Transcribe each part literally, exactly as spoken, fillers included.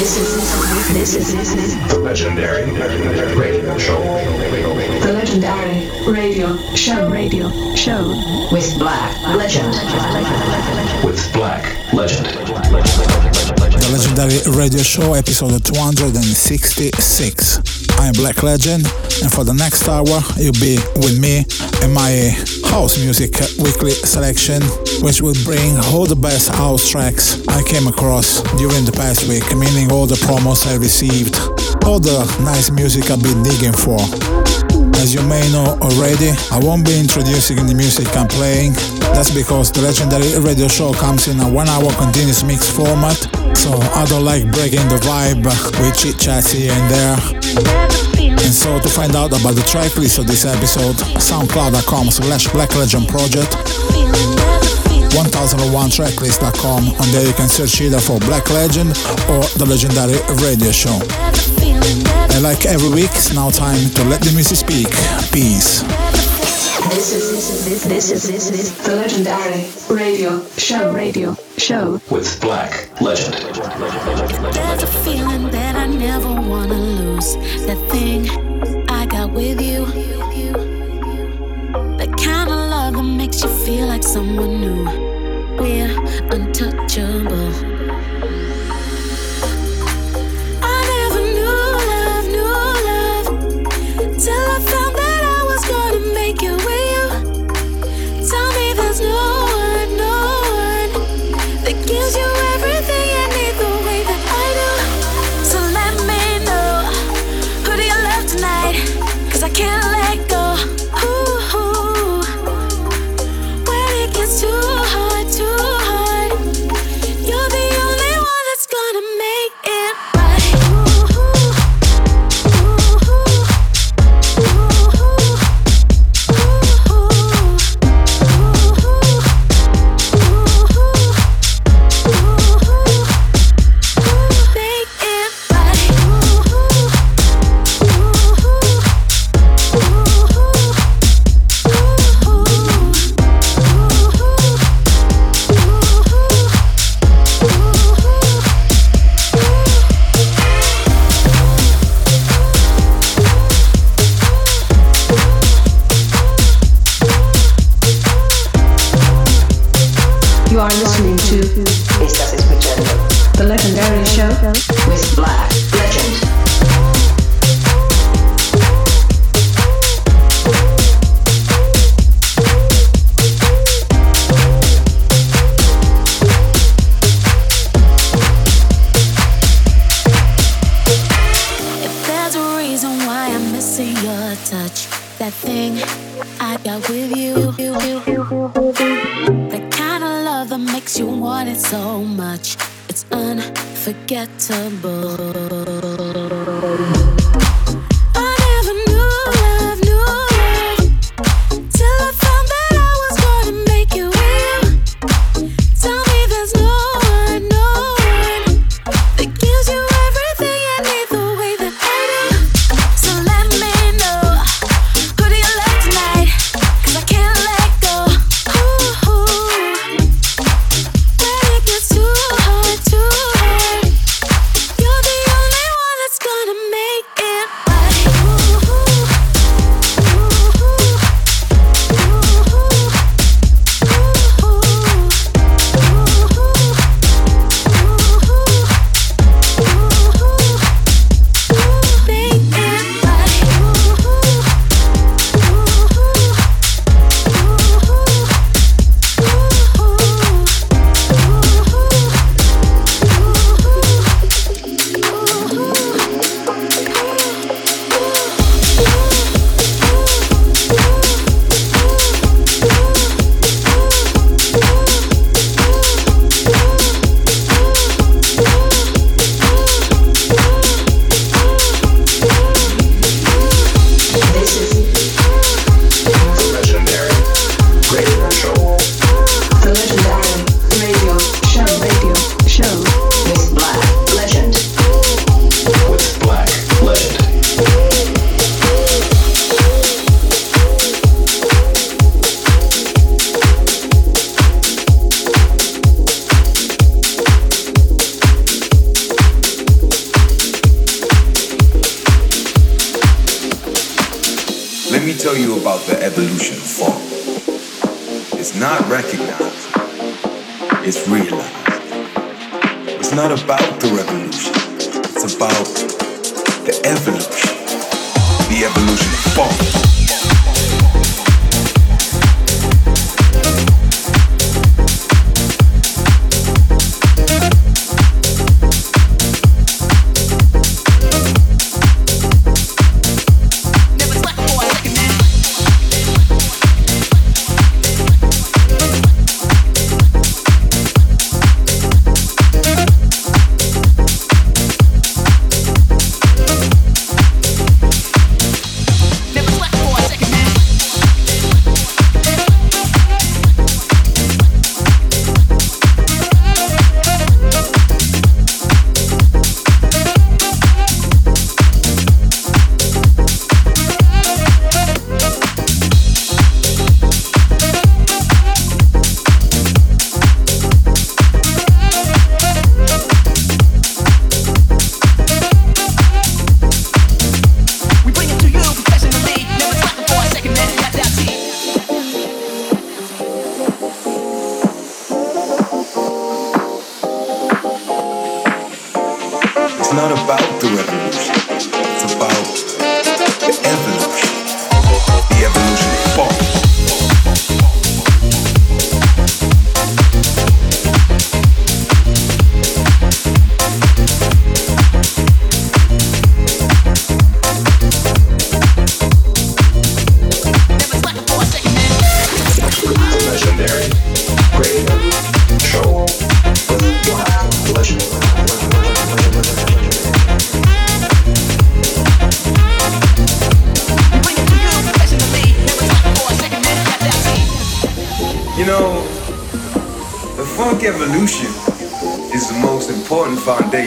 This is, this is The Legendary Radio Show. The Legendary Radio Show. Radio Show. With Black Legend. With Black Legend. The Legendary Radio Show, episode two hundred sixty-six. I'm Black Legend, and for the next hour you'll be with me in my house music weekly selection, which will bring all the best house tracks I came across during the past week, meaning all the promos I received, all the nice music I've been digging for. As you may know already, I won't be introducing the music I'm playing. That's because the Legendary Radio Show comes in a one hour continuous mix format, so I don't like breaking the vibe with chit chats here and there. And so, to find out about the track list of this episode, soundcloud dot com slash black legend project, one thousand one tracklist dot com, and there you can search either for Black Legend or The Legendary Radio Show. And like every week, it's now time to let the music speak. Peace. This is, this is, this is, this is The Legendary Radio Show. Radio Show. With Black Legend. There's a feeling that I never wanna lose. That thing I got with you. That kind of love that makes you feel like someone new. We're untouchable. I never knew love, knew love, till I found that I was gonna make it with you. Tell me there's no one, no one that gives you everything you need the way that I do. So let me know, who do you love tonight? Cause I can't let go. Ooh, ooh. When it gets too hard, too hard, you're the only one that's gonna make it right. Ooh, ooh, ooh, ooh, ooh, ooh. You are listening to The Legendary Show with Black Legend. If there's a reason why I'm missing your touch, that thing I got with you, the kind of love that makes you want it so much, it's unforgettable. You're the only one Let me tell you about the evolution of funk. It's not recognized. It's realized. It's not about the revolution. It's about the evolution. The evolution of funk.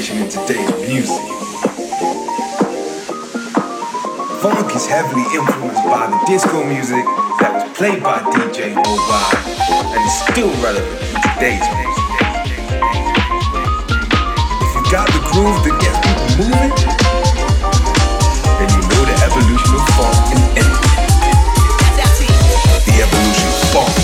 In today's music, funk is heavily influenced by the disco music that was played by D J Mobile and is still relevant in today's music. If you got the groove that gets people moving, then you know the evolution of funk in anything. The evolution of funk.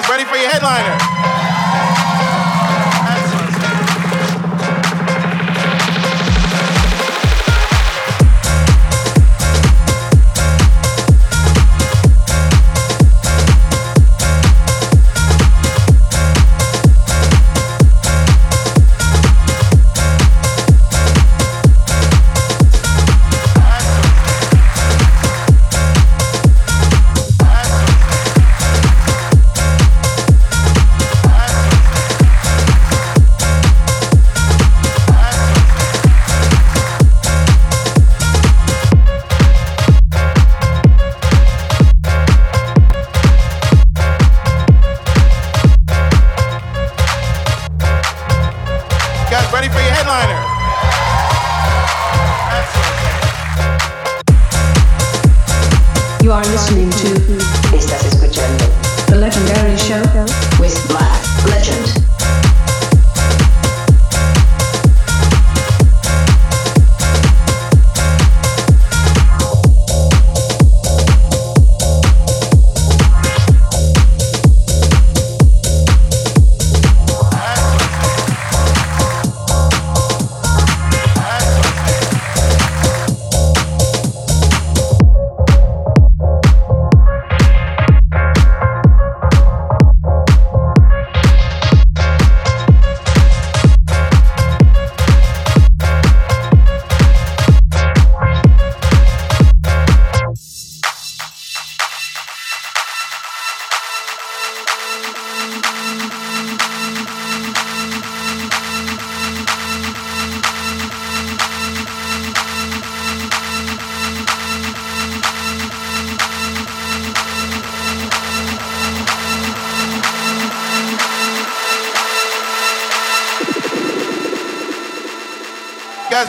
guys ready for your headliner?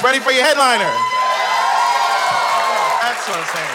Ready for your headliner? That's what I'm saying.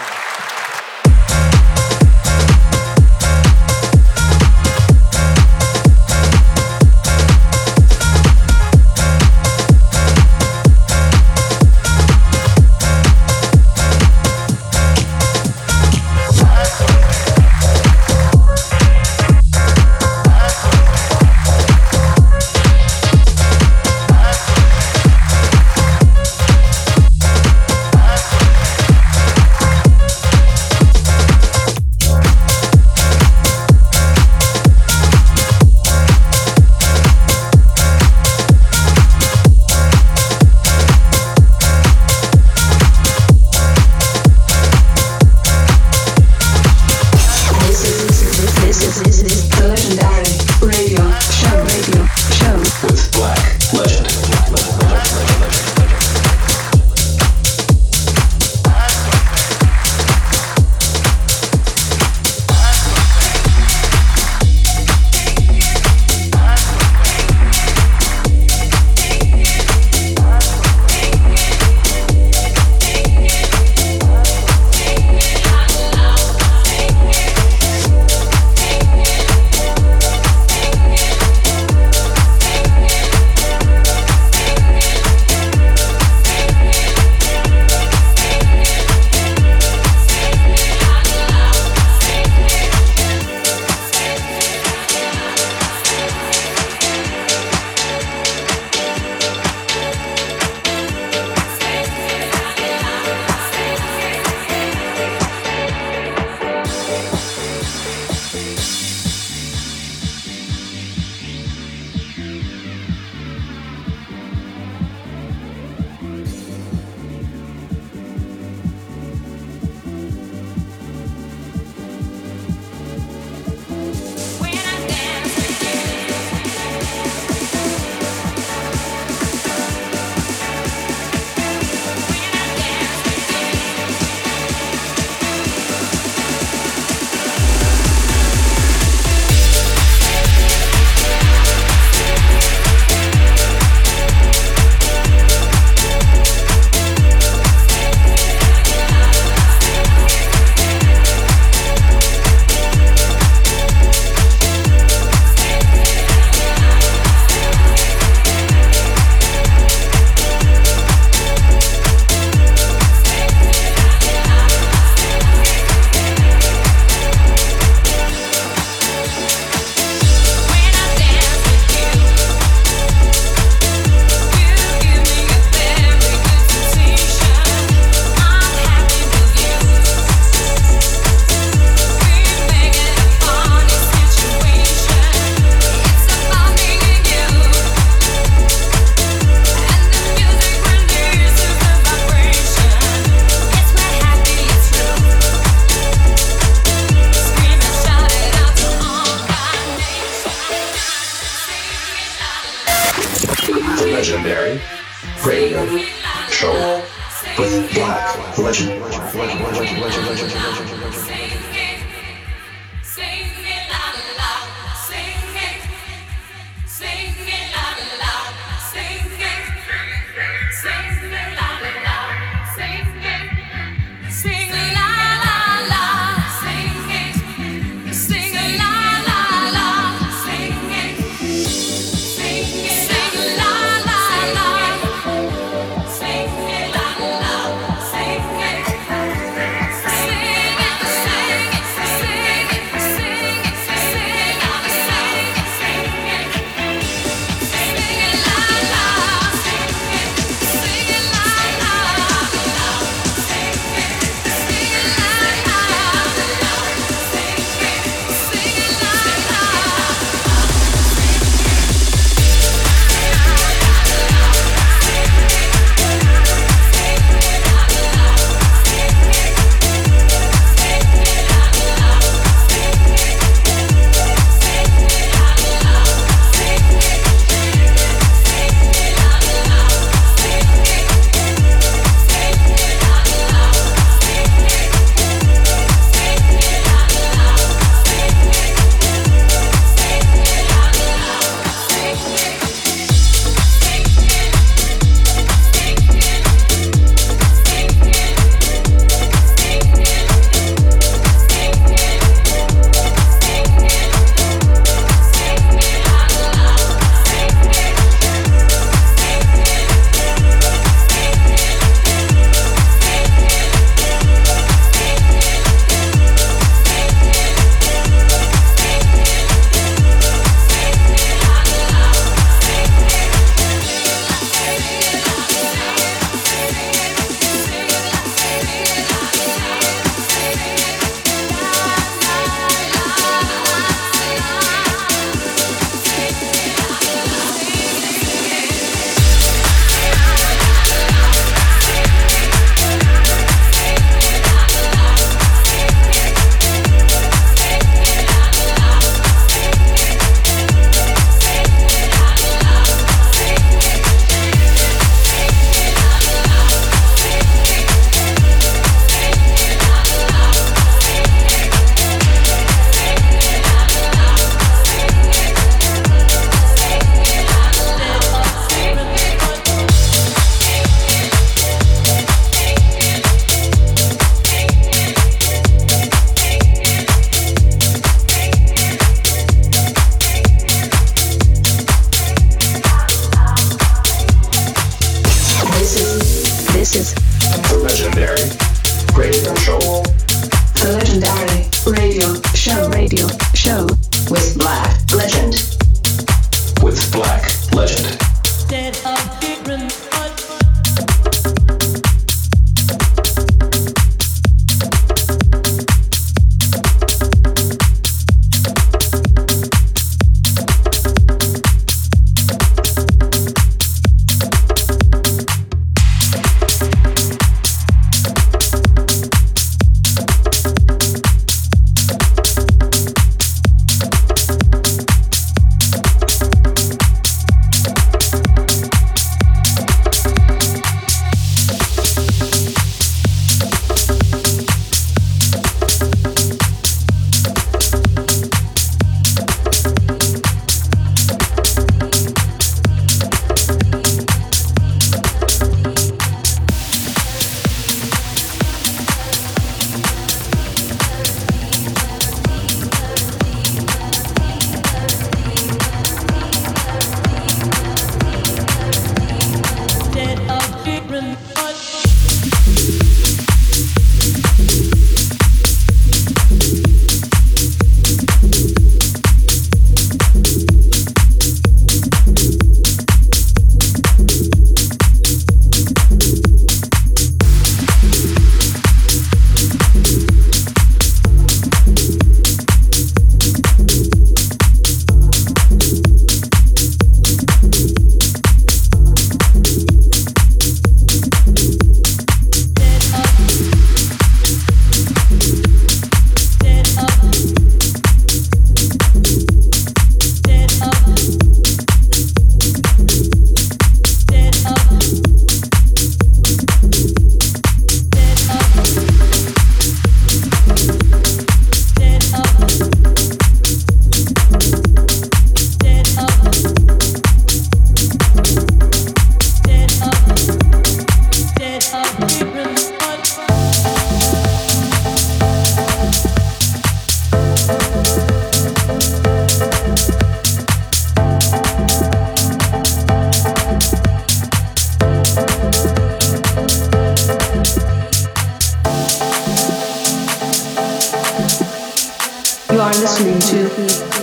Black Legend. Black Legend. Legend. Legend. Legend. Legend.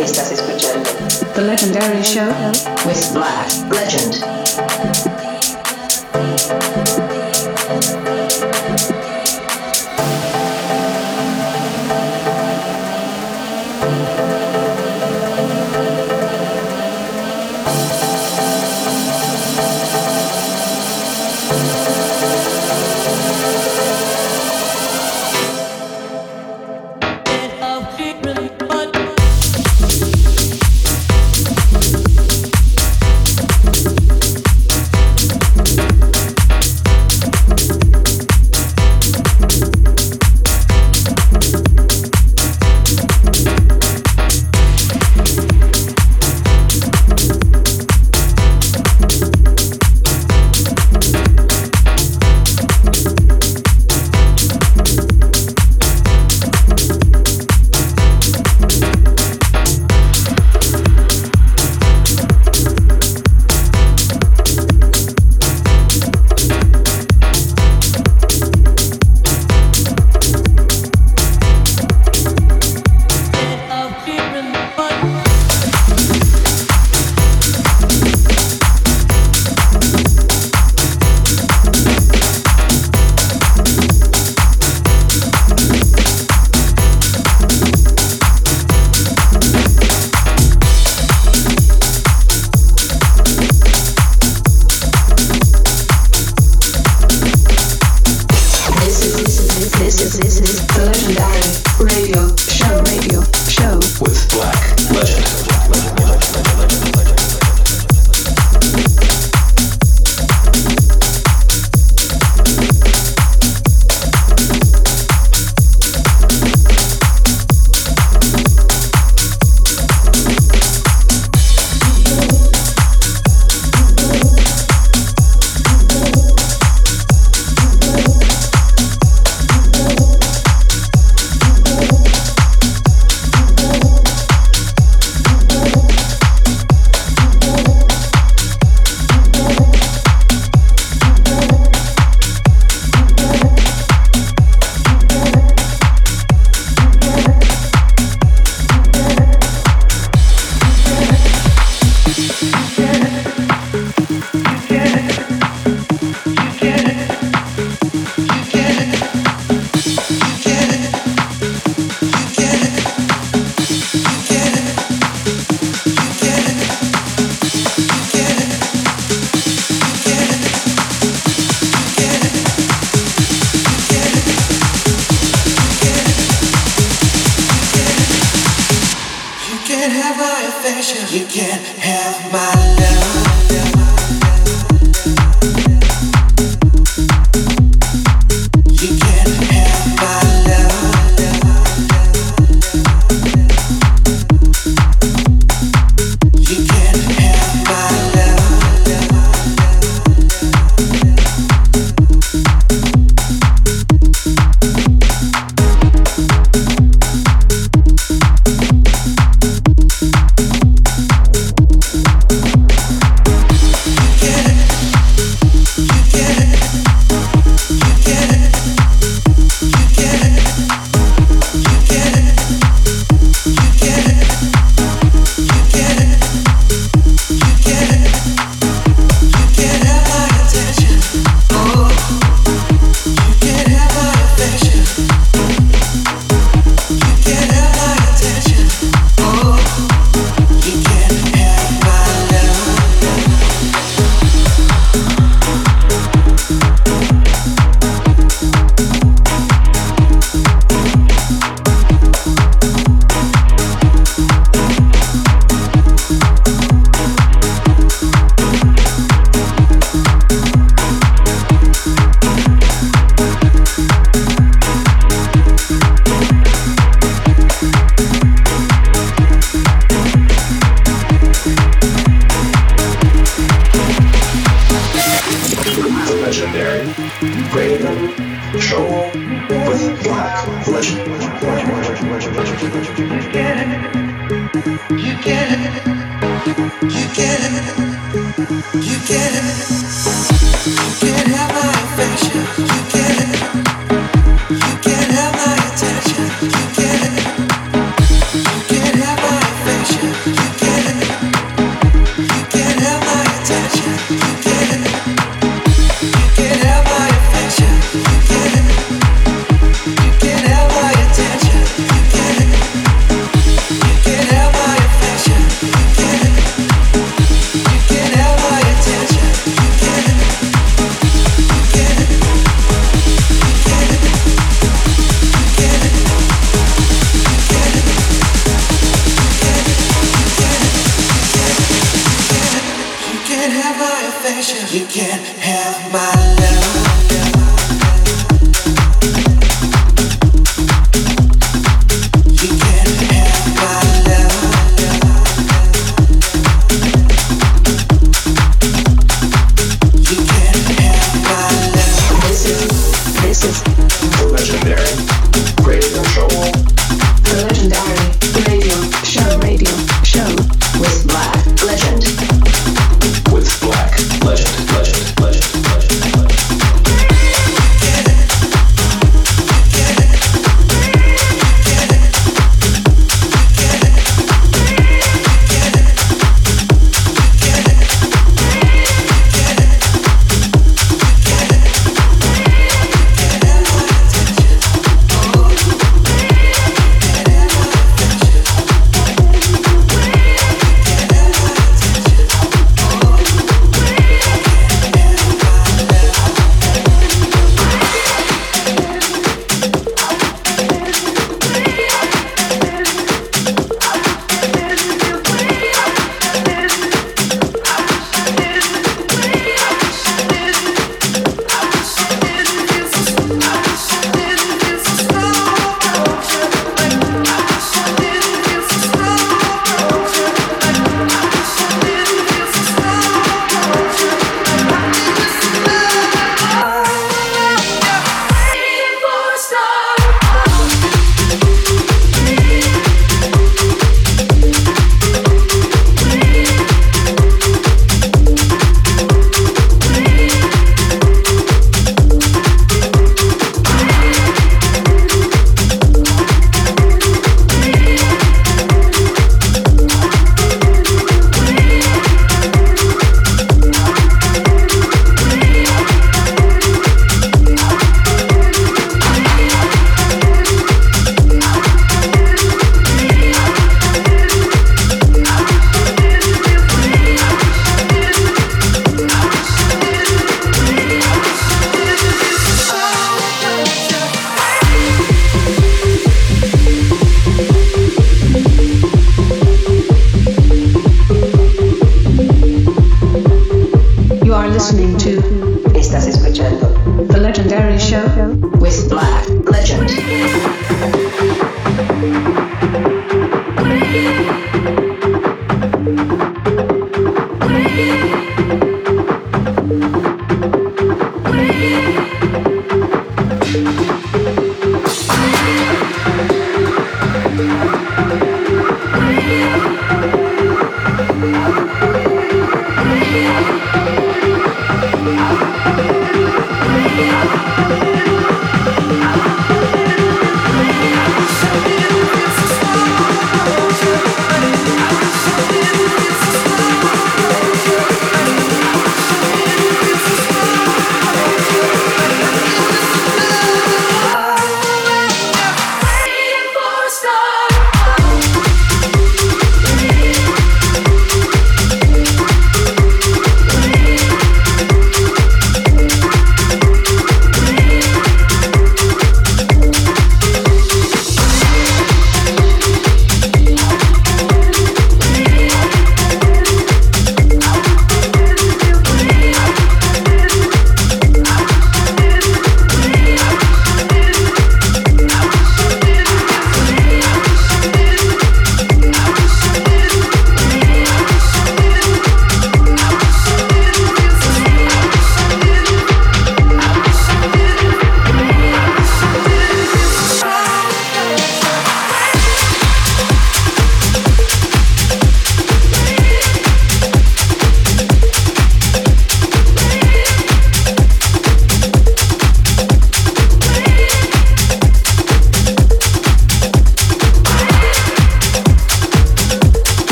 Estás escuchando The Legendary Show with Black Legend. This is The Legendary Radio Show. The Legendary Radio Show. Radio Show with Black Legend. With Black Legend. Legend. Legend. Legend.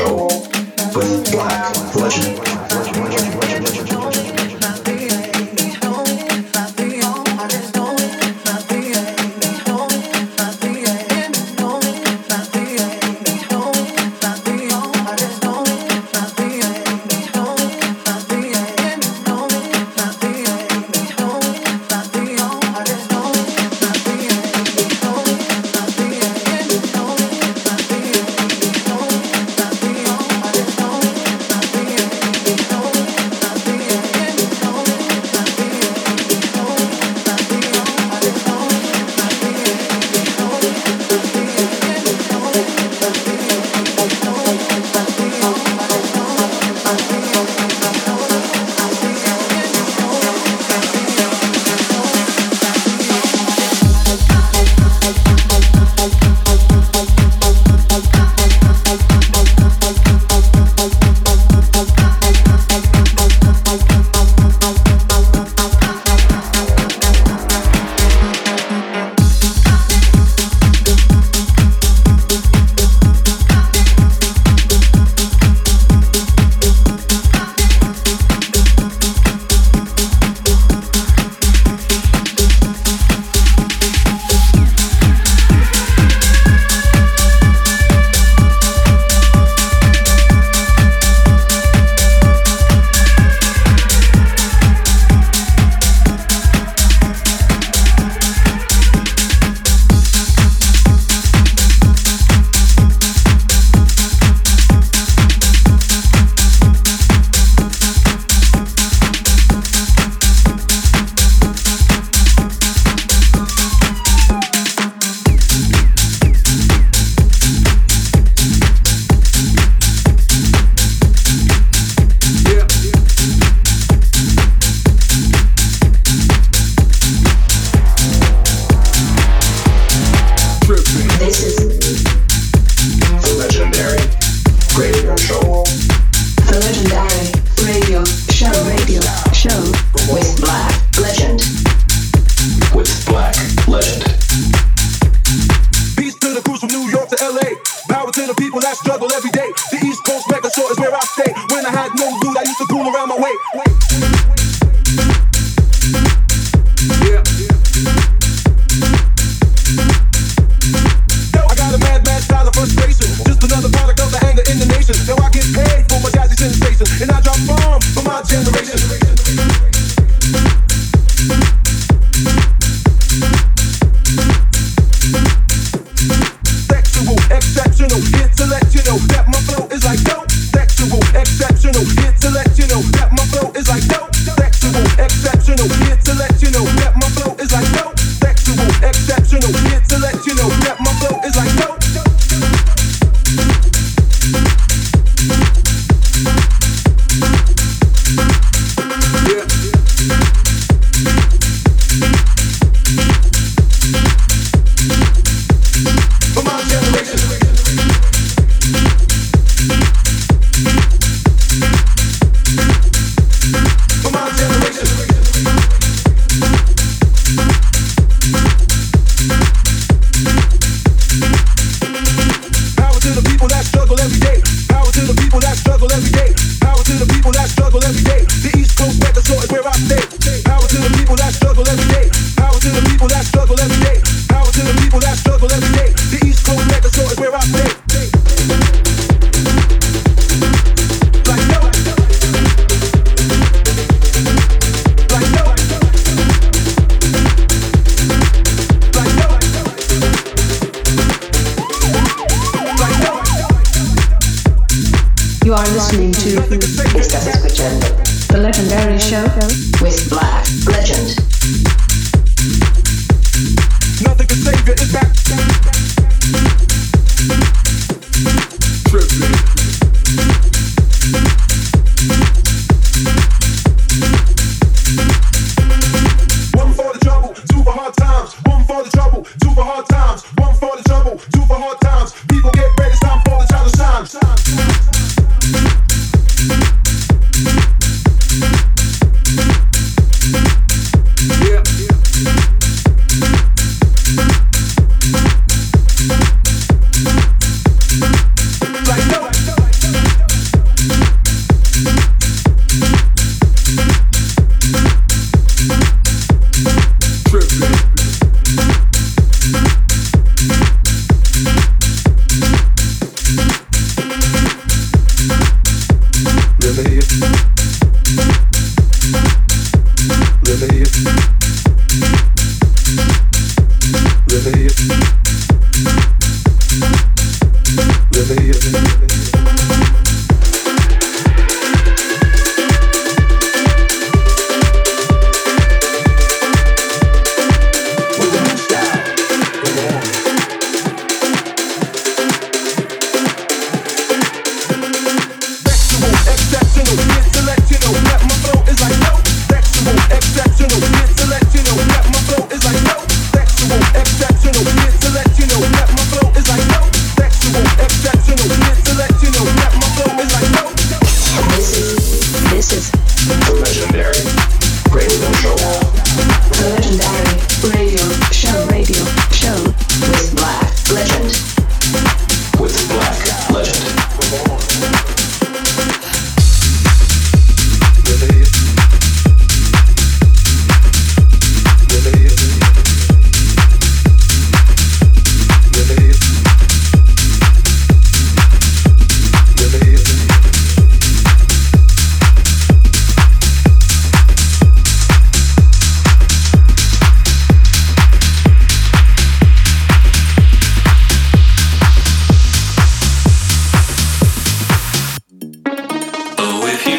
Show with Black Legend.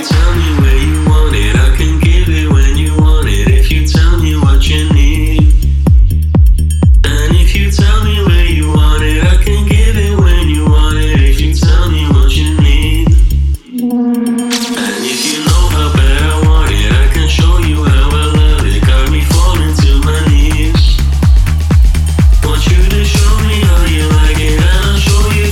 Show me how you like it, I'll show you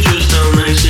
just how nice it is.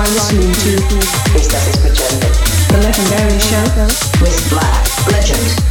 are listening to The Legendary Show with Black Legend.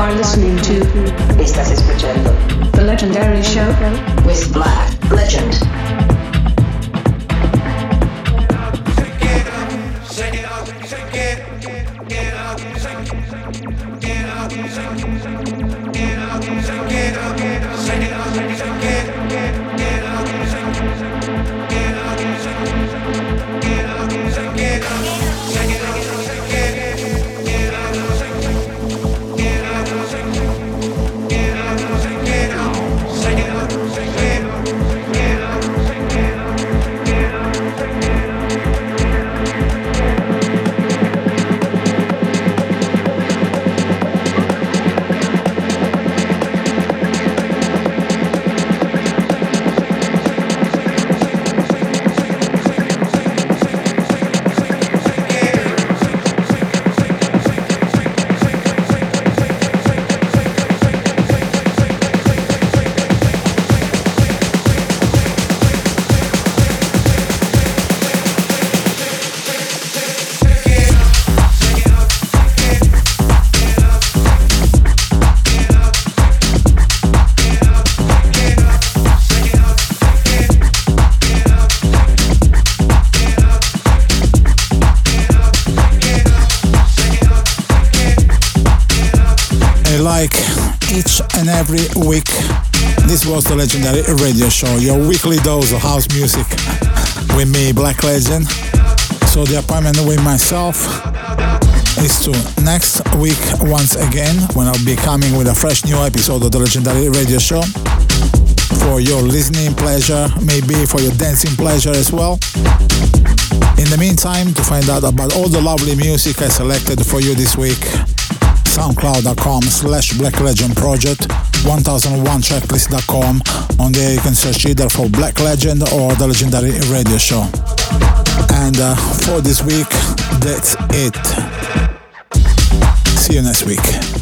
are listening to, estás escuchando, The Legendary Show with Black Legend. Every week, this was the Legendary Radio Show, your weekly dose of house music with me, Black Legend. So the appointment with myself is to next week once again, when I'll be coming with a fresh new episode of the Legendary Radio Show for your listening pleasure, maybe for your dancing pleasure as well. In the meantime, to find out about all the lovely music I selected for you this week, soundcloud.com slash Black Legend Project, one thousand one checklist dot com. On there you can search either for Black Legend or the Legendary Radio Show. And uh, for this week, that's it. See you next week.